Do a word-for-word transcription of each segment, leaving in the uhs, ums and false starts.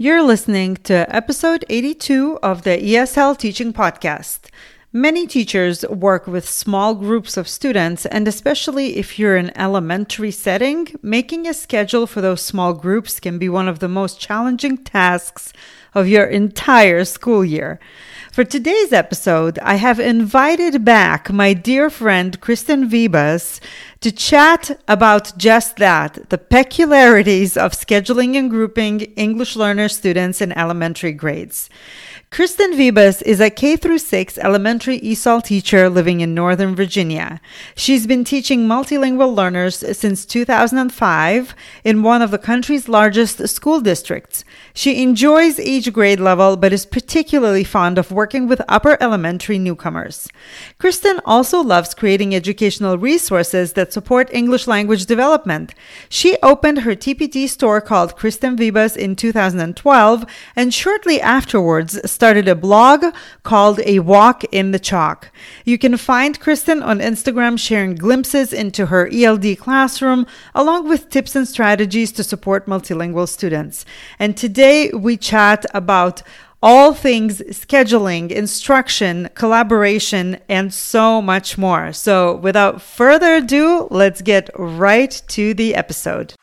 You're listening to episode eighty-two of the E S L Teaching Podcast. Many teachers work with small groups of students, and especially if you're in elementary setting, making a schedule for those small groups can be one of the most challenging tasks of your entire school year. For today's episode, I have invited back my dear friend Kristen Vibas to chat about just that, the peculiarities of scheduling and grouping English learner students in elementary grades. Kristen Vibas is a K through six elementary E S O L teacher living in Northern Virginia. She's been teaching multilingual learners since two thousand five in one of the country's largest school districts. She enjoys each grade level but is particularly fond of working with upper elementary newcomers. Kristen also loves creating educational resources that support English language development. She opened her T P T store called Kristen Vibas in two thousand twelve, and shortly afterwards started a blog called A Walk in the Chalk. You can find Kristen on Instagram sharing glimpses into her E L D classroom, along with tips and strategies to support multilingual students. And today we chat about all things scheduling, instruction, collaboration, and so much more. So without further ado, let's get right to the episode.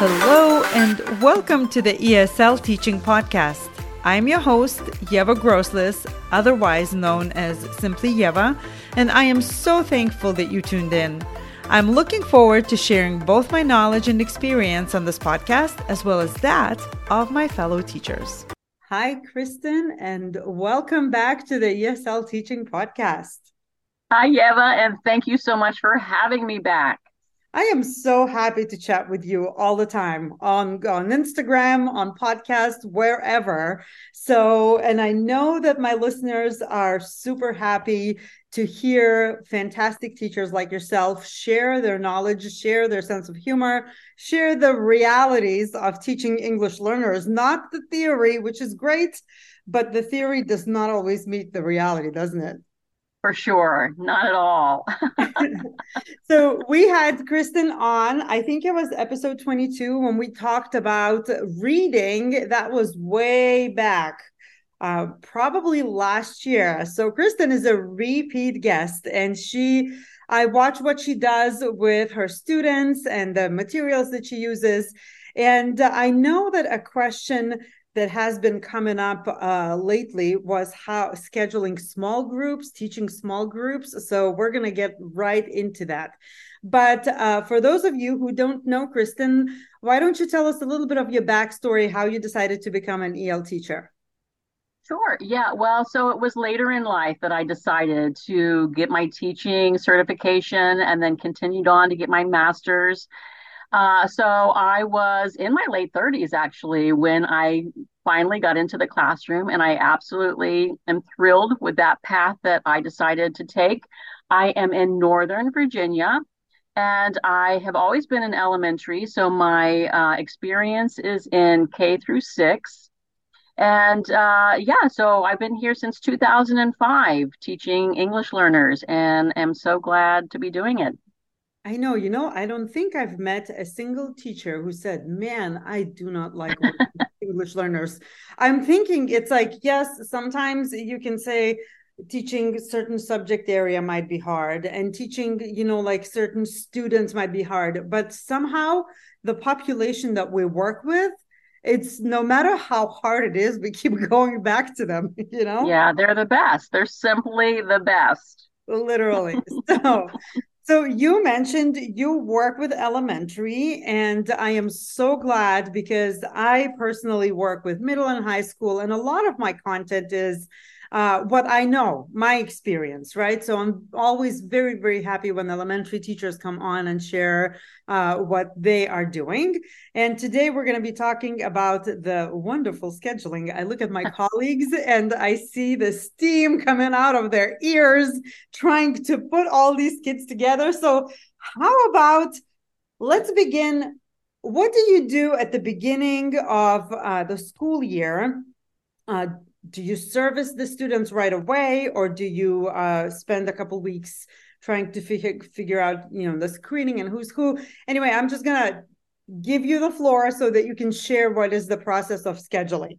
Hello, and welcome to the E S L Teaching Podcast. I'm your host, Ieva Grossless, otherwise known as Simply Ieva, and I am so thankful that you tuned in. I'm looking forward to sharing both my knowledge and experience on this podcast, as well as that of my fellow teachers. Hi, Kristen, and welcome back to the E S L Teaching Podcast. Hi, Ieva, and thank you so much for having me back. I am so happy to chat with you all the time on, on Instagram, on podcasts, wherever. So, and I know that my listeners are super happy to hear fantastic teachers like yourself share their knowledge, share their sense of humor, share the realities of teaching English learners, not the theory, which is great, but the theory does not always meet the reality, doesn't it? For sure. Not at all. So we had Kristen on, I think it was episode twenty-two, when we talked about reading. That was way back. Uh, probably last year. So Kristen is a repeat guest, and she, I watch what she does with her students and the materials that she uses. And I know that a question that has been coming up uh, lately was how scheduling small groups, teaching small groups. So we're going to get right into that. But uh, for those of you who don't know Kristen, why don't you tell us a little bit of your backstory, how you decided to become an E L teacher? Sure. Yeah. Well, so it was later in life that I decided to get my teaching certification and then continued on to get my master's. Uh, so I was in my late thirties, actually, when I finally got into the classroom, and I absolutely am thrilled with that path that I decided to take. I am in Northern Virginia, and I have always been in elementary. So my uh, experience is in K through six. And uh, yeah, so I've been here since two thousand five teaching English learners, and am so glad to be doing it. I know, you know, I don't think I've met a single teacher who said, man, I do not like English learners. I'm thinking it's like, yes, sometimes you can say teaching certain subject area might be hard, and teaching, you know, like certain students might be hard, but somehow the population that we work with, it's no matter how hard it is, we keep going back to them, you know? Yeah, they're the best. They're simply the best. Literally. So, so you mentioned you work with elementary, and I am so glad because I personally work with middle and high school, and a lot of my content is uh, what I know, my experience, right? So I'm always very, very happy when elementary teachers come on and share uh, what they are doing. And today we're going to be talking about the wonderful scheduling. I look at my colleagues and I see the steam coming out of their ears, trying to put all these kids together. So how about, let's begin. What do you do at the beginning of uh, the school year? Uh, Do you service the students right away, or do you uh, spend a couple weeks trying to fig- figure out, you know, the screening and who's who. Anyway, I'm just going to give you the floor so that you can share what is the process of scheduling.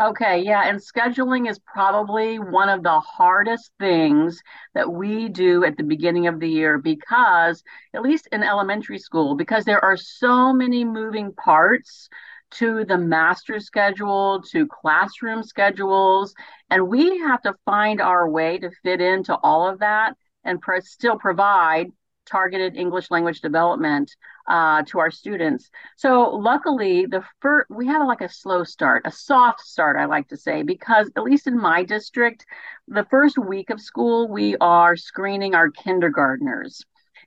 Okay, yeah, and scheduling is probably one of the hardest things that we do at the beginning of the year because, at least in elementary school, because there are so many moving parts to the master schedule, to classroom schedules, and we have to find our way to fit into all of that and pr- still provide targeted English language development uh, to our students. So luckily, the fir- we had like a slow start, a soft start, I like to say, because at least in my district, the first week of school, we are screening our kindergartners.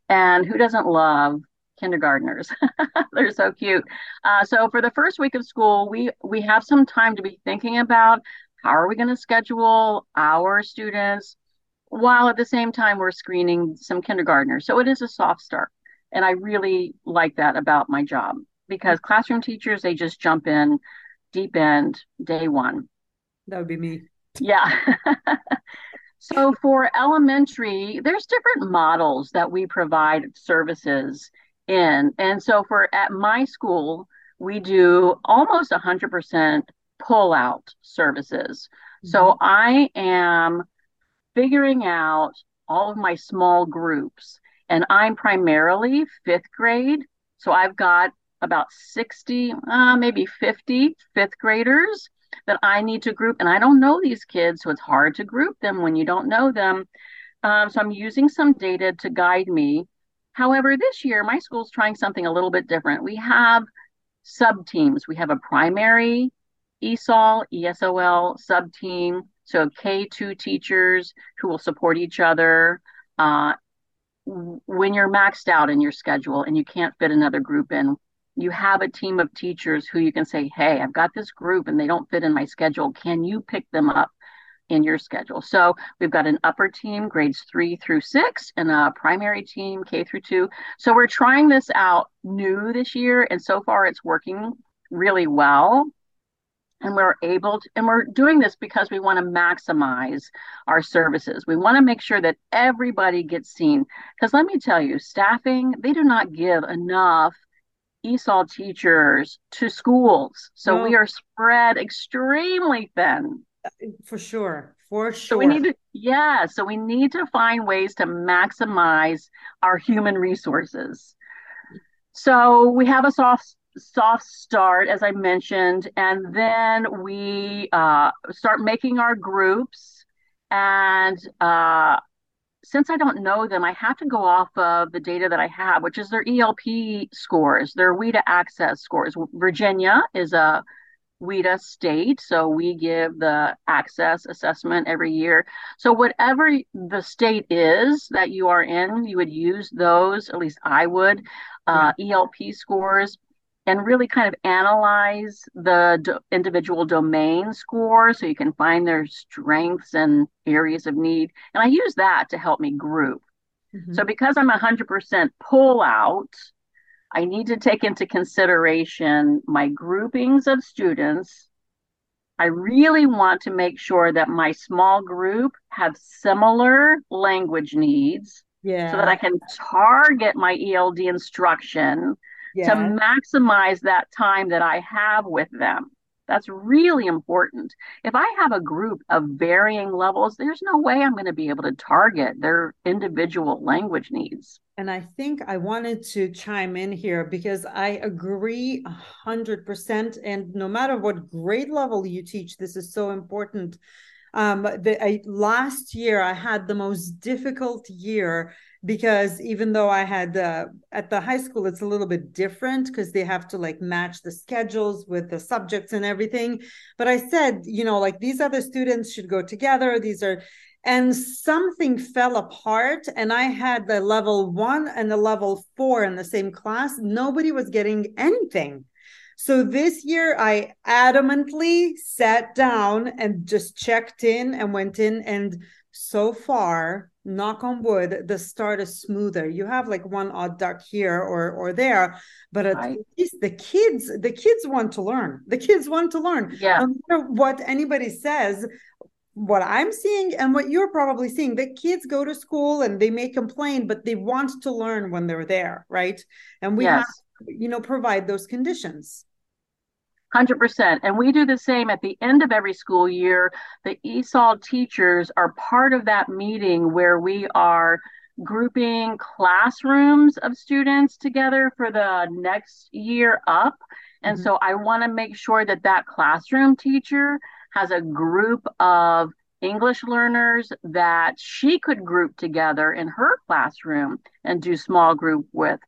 And who doesn't love kindergartners? They're so cute. Uh, so for the first week of school, we we have some time to be thinking about how are we going to schedule our students while at the same time we're screening some kindergartners. So it is a soft start. And I really like that about my job because classroom teachers, they just jump in deep end day one. That would be me. Yeah. So for elementary, there's different models that we provide services in. And so for at my school, we do almost one hundred percent pull out services. Mm-hmm. So I am figuring out all of my small groups. And I'm primarily fifth grade. So I've got about sixty, uh, maybe fifty fifth graders that I need to group. And I don't know these kids, so it's hard to group them when you don't know them. Um, so I'm using some data to guide me. However, this year, my school's trying something a little bit different. We have sub-teams. We have a primary E S O L, E S O L sub-team. So K two teachers who will support each other uh, when you're maxed out in your schedule and you can't fit another group in. You have a team of teachers who you can say, hey, I've got this group and they don't fit in my schedule. Can you pick them up in your schedule? So we've got an upper team, grades three through six, and a primary team, K through two. So we're trying this out new this year. And so far it's working really well. And we're able to, and we're doing this because we want to maximize our services. We want to make sure that everybody gets seen. Because let me tell you, staffing, they do not give enough E S O L teachers to schools. So no. We are spread extremely thin. For sure. For sure. So we need to, yeah. So we need to find ways to maximize our human resources. So we have a soft soft start, as I mentioned, and then we uh, start making our groups. And uh, since I don't know them, I have to go off of the data that I have, which is their E L P scores, their WIDA access scores. Virginia is a WIDA state, so we give the access assessment every year. So whatever the state is that you are in, you would use those, at least I would, uh, yeah. E L P scores. And really kind of analyze the do- individual domain score so you can find their strengths and areas of need. And I use that to help me group. Mm-hmm. So because I'm one hundred percent pull out, I need to take into consideration my groupings of students. I really want to make sure that my small group have similar language needs yeah. so that I can target my E L D instruction Yeah. to maximize that time that I have with them. That's really important. If I have a group of varying levels, there's no way I'm going to be able to target their individual language needs. And I think I wanted to chime in here because I agree one hundred percent. And no matter what grade level you teach, this is so important. Um, the, I, last year, I had the most difficult year because even though I had uh, at the high school, it's a little bit different because they have to like match the schedules with the subjects and everything. But I said, you know, like these other students should go together. These are, and something fell apart. And I had the level one and the level four in the same class. Nobody was getting anything. So this year I adamantly sat down and just checked in and went in. And so far, knock on wood, the start is smoother. You have like one odd duck here or or there, but at right. least the kids, the kids want to learn. The kids want to learn. Yeah. No matter what anybody says, what I'm seeing and what you're probably seeing, the kids go to school and they may complain, but they want to learn when they're there, right? And we yes. have to, you know, provide those conditions. one hundred percent. And we do the same at the end of every school year. The E S O L teachers are part of that meeting where we are grouping classrooms of students together for the next year up. And mm-hmm. so I want to make sure that that classroom teacher has a group of English learners that she could group together in her classroom and do small group with,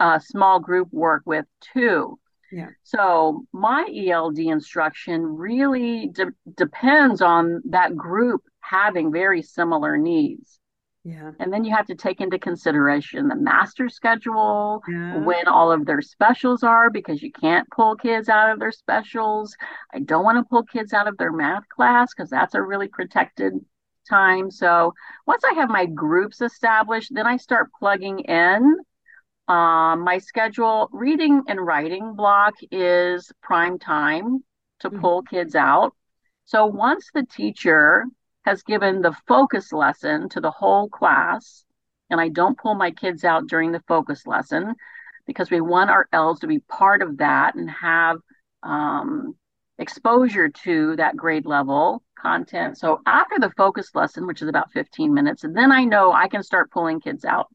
uh, small group work with too. Yeah. So my E L D instruction really de- depends on that group having very similar needs. Yeah. And then you have to take into consideration the master schedule, yeah. when all of their specials are, because you can't pull kids out of their specials. I don't want to pull kids out of their math class because that's a really protected time. So once I have my groups established, then I start plugging in uh, my schedule. Reading and writing block is prime time to mm-hmm. pull kids out. So once the teacher has given the focus lesson to the whole class, and I don't pull my kids out during the focus lesson because we want our L's to be part of that and have um, exposure to that grade level content. So after the focus lesson, which is about fifteen minutes, and then I know I can start pulling kids out.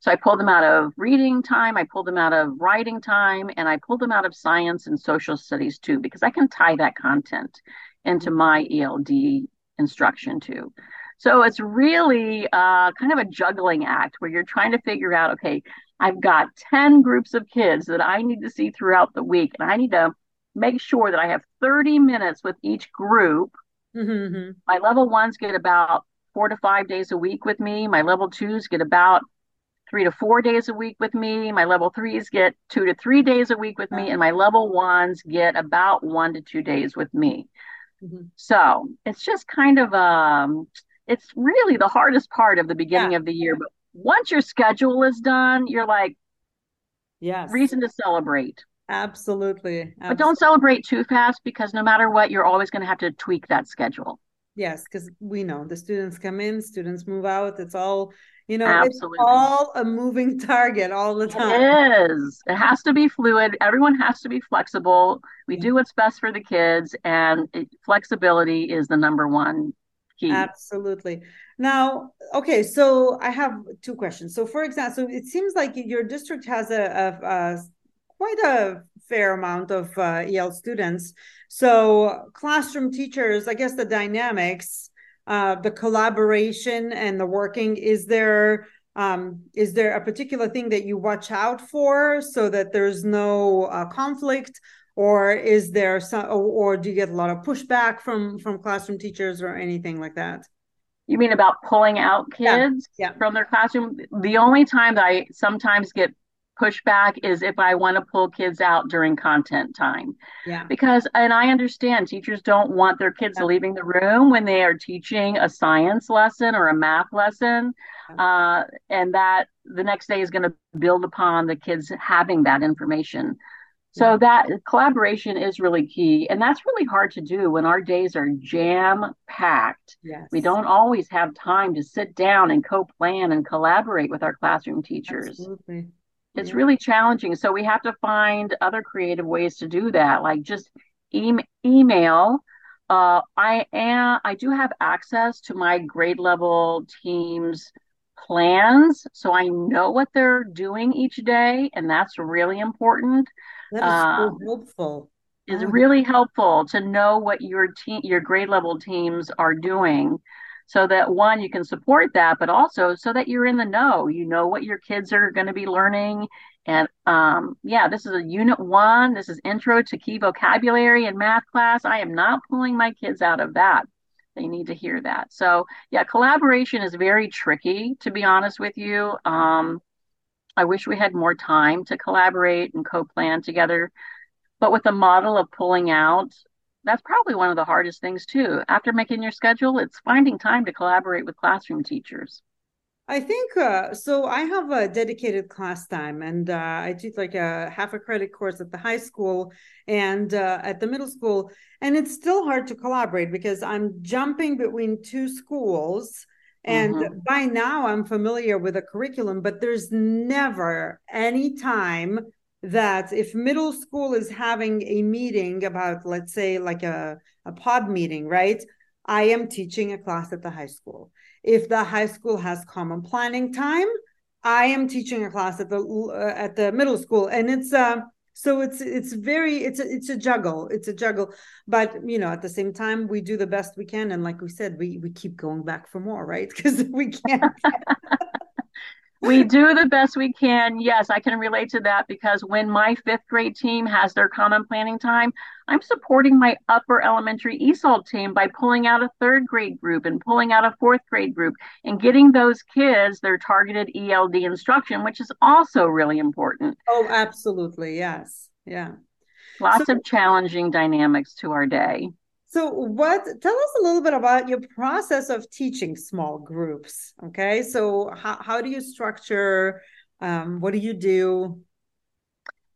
So I pull them out of reading time, I pull them out of writing time, and I pull them out of science and social studies too, because I can tie that content into my E L D instruction too. So it's really uh, kind of a juggling act where you're trying to figure out, okay, I've got ten groups of kids that I need to see throughout the week, and I need to make sure that I have thirty minutes with each group. Mm-hmm. My level ones get about four to five days a week with me. My level twos get about three to four days a week with me. My level threes get two to three days a week with me. And my level ones get about one to two days with me. Mm-hmm. So it's just kind of, um, it's really the hardest part of the beginning yeah. of the year. But once your schedule is done, you're like, yes, reason to celebrate. Absolutely. Absolutely. But don't celebrate too fast, because no matter what, you're always going to have to tweak that schedule. Yes, because we know the students come in, students move out. It's all, you know, absolutely. It's all a moving target all the time. It is. It has to be fluid. Everyone has to be flexible. We yeah. do what's best for the kids, and it, flexibility is the number one key. Absolutely. Now, okay, so I have two questions. So, for example, so it seems like your district has a, a, a quite a fair amount of uh, E L students. So classroom teachers, I guess the dynamics, uh, the collaboration and the working, is there, um, is there a particular thing that you watch out for so that there's no uh, conflict, or is there some, or, or do you get a lot of pushback from, from classroom teachers or anything like that? You mean about pulling out kids yeah, yeah. from their classroom? The only time that I sometimes get pushback is if I want to pull kids out during content time. Yeah. Because, and I understand teachers don't want their kids yeah. leaving the room when they are teaching a science lesson or a math lesson. Uh, and that the next day is going to build upon the kids having that information. So yeah. that collaboration is really key. And that's really hard to do when our days are jam packed. Yes. We don't always have time to sit down and co-plan and collaborate with our classroom teachers. Absolutely. It's really challenging. So we have to find other creative ways to do that, like just e- email. Uh, I am, I do have access to my grade level team's plans, so I know what they're doing each day, and that's really important. That is um, so helpful. It's really helpful to know what your team, your grade level teams are doing. So that, one, you can support that, but also so that you're in the know, you know what your kids are going to be learning. And um, yeah, this is a unit one. This is intro to key vocabulary and math class. I am not pulling my kids out of that. They need to hear that. So yeah, collaboration is very tricky, to be honest with you. Um, I wish we had more time to collaborate and co-plan together, but with the model of pulling out, that's probably one of the hardest things too. After making your schedule, it's finding time to collaborate with classroom teachers. I think, uh, so I have a dedicated class time, and uh, I teach like a half a credit course at the high school and uh, at the middle school. And it's still hard to collaborate because I'm jumping between two schools. And mm-hmm. by now I'm familiar with the curriculum, but there's never any time that if middle school is having a meeting about, let's say, like a, a pod meeting, right? I am teaching a class at the high school. If the high school has common planning time, I am teaching a class at the uh, at the middle school, and it's uh, so it's it's very it's a, it's a juggle, it's a juggle. But you know, at the same time, we do the best we can, and like we said, we we keep going back for more, right? Because we can't. We do the best we can. Yes, I can relate to that because when my fifth grade team has their common planning time, I'm supporting my upper elementary E S O L team by pulling out a third grade group and pulling out a fourth grade group and getting those kids their targeted E L D instruction, which is also really important. Oh, absolutely. Yes. Yeah. Lots so, of challenging dynamics to our day. So what, tell us a little bit about your process of teaching small groups. Okay. So how, how do you structure, um, what do you do?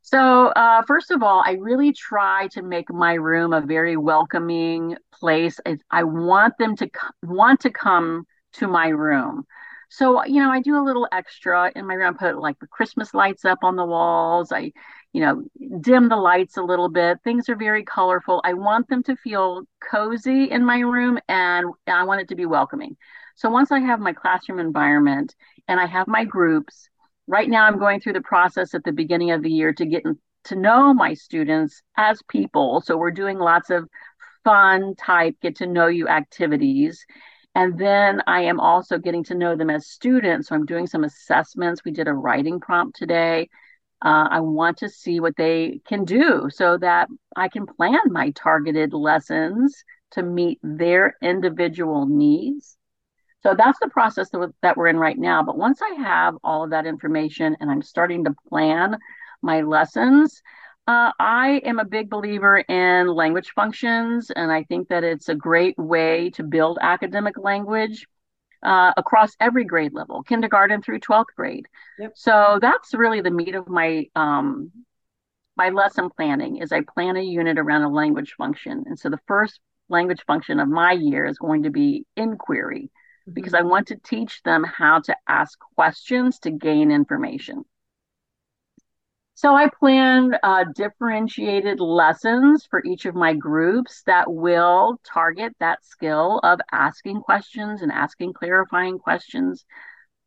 So uh, first of all, I really try to make my room a very welcoming place. I, I want them to c- want to come to my room. So, you know, I do a little extra in my room. I put like the Christmas lights up on the walls. I, you know, dim the lights a little bit. Things are very colorful. I want them to feel cozy in my room, and I want it to be welcoming. So once I have my classroom environment and I have my groups, right now I'm going through the process at the beginning of the year to get to know my students as people. So we're doing lots of fun type get to know you activities. And then I am also getting to know them as students. So I'm doing some assessments. We did a writing prompt today. Uh, I want to see what they can do so that I can plan my targeted lessons to meet their individual needs. So that's the process that we're in right now. But once I have all of that information and I'm starting to plan my lessons, uh, I am a big believer in language functions. And I think that it's a great way to build academic language Uh, across every grade level, kindergarten through twelfth grade. Yep. So that's really the meat of my um, my lesson planning is I plan a unit around a language function. And so the first language function of my year is going to be inquiry, mm-hmm. because I want to teach them how to ask questions to gain information. So I plan uh, differentiated lessons for each of my groups that will target that skill of asking questions and asking clarifying questions.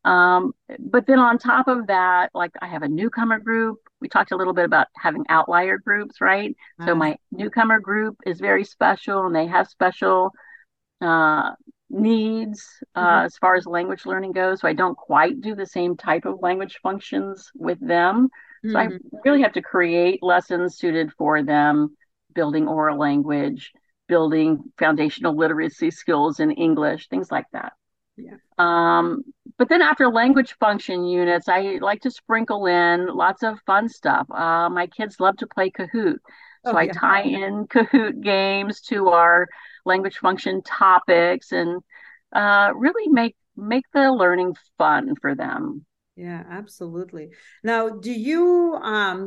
Um, but then on top of that, like I have a newcomer group. We talked a little bit about having outlier groups, right? Uh-huh. So my newcomer group is very special and they have special uh, needs uh, mm-hmm. as far as language learning goes. So I don't quite do the same type of language functions with them. So I really have to create lessons suited for them, building oral language, building foundational literacy skills in English, things like that. Yeah. Um, but then after language function units, I like to sprinkle in lots of fun stuff. Uh, my kids love to play Kahoot. So oh, yeah. I tie in Kahoot games to our language function topics and uh, really make, make the learning fun for them. Yeah, absolutely. Now, do you um,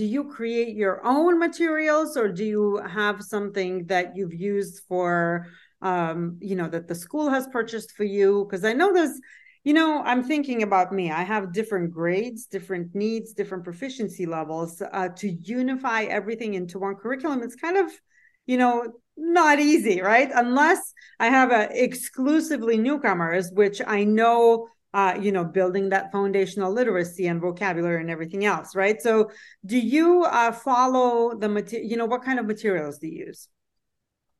do you create your own materials, or do you have something that you've used for, um, you know, that the school has purchased for you? Because I know there's, you know, I'm thinking about me. I have different grades, different needs, different proficiency levels. Uh, to unify everything into one curriculum, it's kind of, you know, not easy, right? Unless I have a exclusively newcomers, which I know. Uh, you know, building that foundational literacy and vocabulary and everything else, right? So do you uh, follow the material, you know, what kind of materials do you use?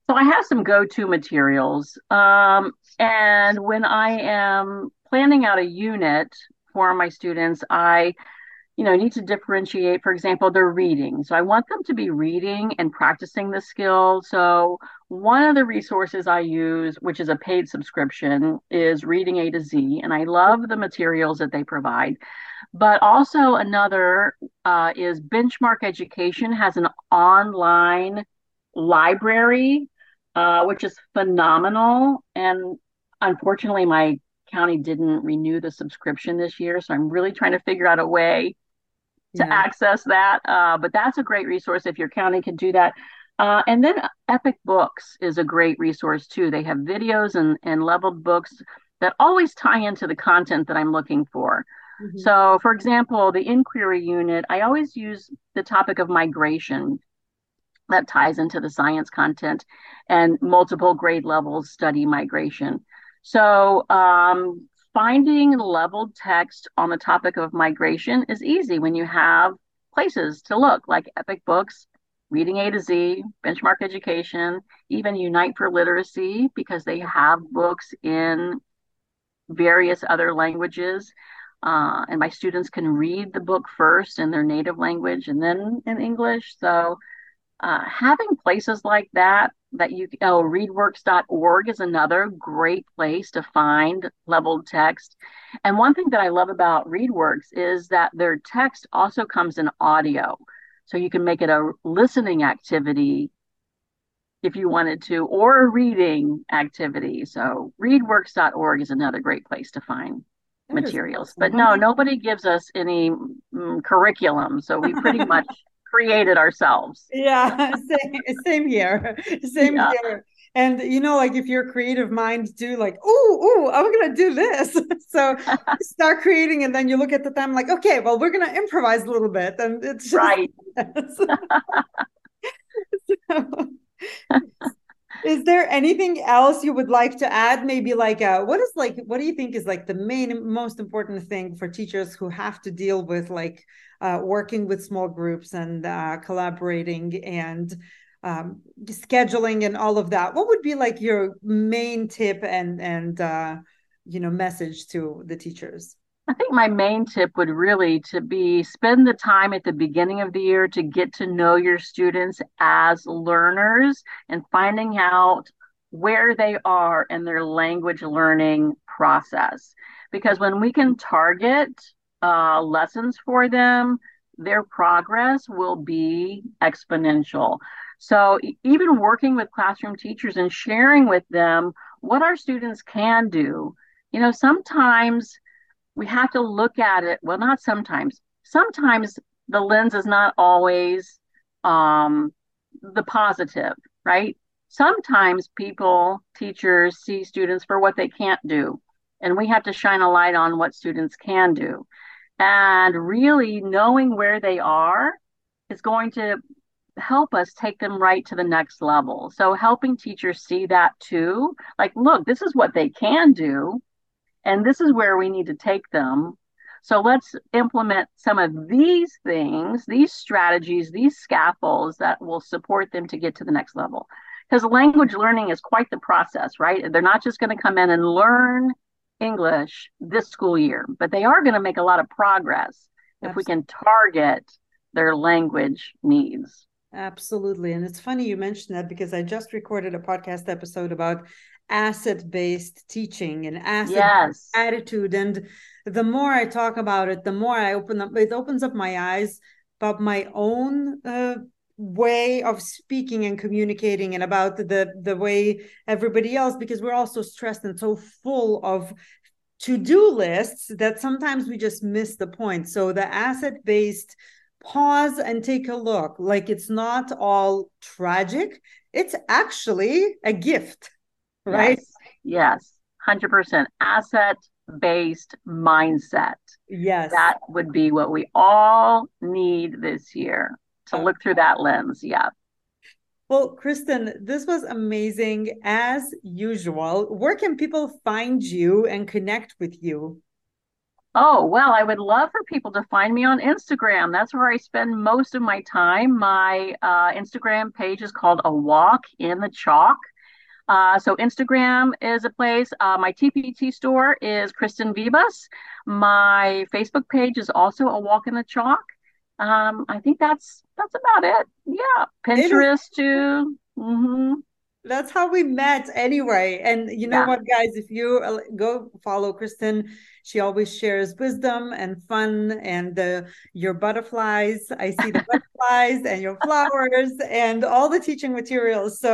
So I have some go-to materials. Um, and when I am planning out a unit for my students, I, you know, need to differentiate, for example, their reading. So I want them to be reading and practicing the skill. So one of the resources I use, which is a paid subscription, is Reading A to Z, and I love the materials that they provide. But also another uh, is Benchmark Education has an online library, uh, which is phenomenal. And unfortunately, my county didn't renew the subscription this year. So I'm really trying to figure out a way to yeah. access that. Uh, but that's a great resource if your county can do that. Uh, and then Epic Books is a great resource too. They have videos and, and leveled books that always tie into the content that I'm looking for. Mm-hmm. So for example, the inquiry unit, I always use the topic of migration that ties into the science content, and multiple grade levels study migration. So um, finding leveled text on the topic of migration is easy when you have places to look, like Epic Books, Reading A to Z, Benchmark Education, even Unite for Literacy, because they have books in various other languages. Uh, and my students can read the book first in their native language and then in English. So uh, having places like that, that you oh, ReadWorks dot org is another great place to find leveled text. And one thing that I love about ReadWorks is that their text also comes in audio. So you can make it a listening activity if you wanted to, or a reading activity. So ReadWorks dot org is another great place to find materials. But no, nobody gives us any mm, curriculum. So we pretty much created ourselves. Yeah, same, same here. Same yeah. here. And, you know, like if your creative minds do like, ooh, ooh, I'm going to do this. So you start creating and then you look at the time like, okay, well, we're going to improvise a little bit. And it's just right. So, is there anything else you would like to add? Maybe like uh, what is like, what do you think is like the main, most important thing for teachers who have to deal with like uh, working with small groups and uh, collaborating and Um, scheduling and all of that? What would be like your main tip and, and uh, you know, message to the teachers? I think my main tip would really to be spend the time at the beginning of the year to get to know your students as learners and finding out where they are in their language learning process. Because when we can target uh, lessons for them, their progress will be exponential. So even working with classroom teachers and sharing with them what our students can do, you know, sometimes we have to look at it. Well, not sometimes. Sometimes the lens is not always um, the positive, right? Sometimes people, teachers, see students for what they can't do. And we have to shine a light on what students can do. And really knowing where they are is going to help us take them right to the next level. So helping teachers see that too, like, look, this is what they can do, and this is where we need to take them. So let's implement some of these things, these strategies, these scaffolds that will support them to get to the next level. Because language learning is quite the process, right? They're not just going to come in and learn English this school year, but they are going to make a lot of progress if we can target their language needs. Absolutely. And it's funny you mentioned that because I just recorded a podcast episode about asset-based teaching and asset yes. attitude. And the more I talk about it, the more I open up, it opens up my eyes about my own uh, way of speaking and communicating and about the, the way everybody else, because we're all so stressed and so full of to-do lists that sometimes we just miss the point. So the asset-based pause and take a look. Like it's not all tragic. It's actually a gift, right? Yes, yes. one hundred percent asset-based mindset. Yes. That would be what we all need this year to look through that lens. Yeah. Well, Kristen, this was amazing as usual. Where can people find you and connect with you? Oh, well, I would love for people to find me on Instagram. That's where I spend most of my time. My uh, Instagram page is called A Walk in the Chalk. Uh, so Instagram is a place. Uh, my T P T store is Kristen Vibas. My Facebook page is also A Walk in the Chalk. Um, I think that's that's about it. Yeah. Pinterest too. Mm-hmm. That's how we met anyway. And you know yeah. what, guys, if you go follow Kristen, she always shares wisdom and fun and uh, your butterflies. I see the butterflies and your flowers and all the teaching materials. So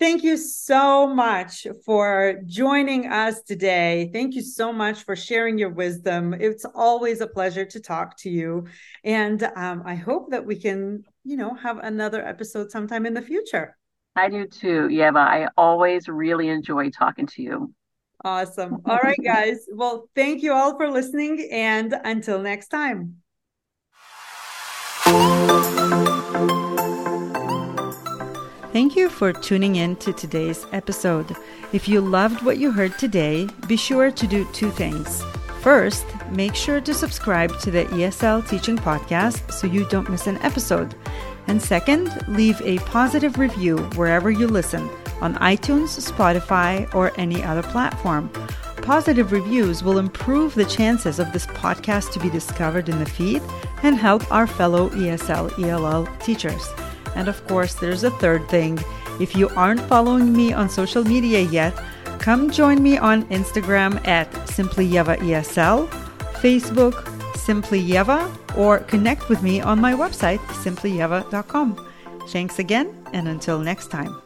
Thank you so much for joining us today. Thank you so much for sharing your wisdom. It's always a pleasure to talk to you. And um, I hope that we can, you know, have another episode sometime in the future. I do too, Ieva. I always really enjoy talking to you. Awesome. All right, guys. Well, thank you all for listening. And until next time. Thank you for tuning in to today's episode. If you loved what you heard today, be sure to do two things. First, make sure to subscribe to the E S L Teaching Podcast so you don't miss an episode. And second, leave a positive review wherever you listen, on iTunes, Spotify, or any other platform. Positive reviews will improve the chances of this podcast to be discovered in the feed and help our fellow E S L, E L L teachers. And of course, there's a third thing. If you aren't following me on social media yet, come join me on Instagram at Simply Ieva E S L, Facebook Simply Ieva, or connect with me on my website, simply ieva dot com. Thanks again, and until next time.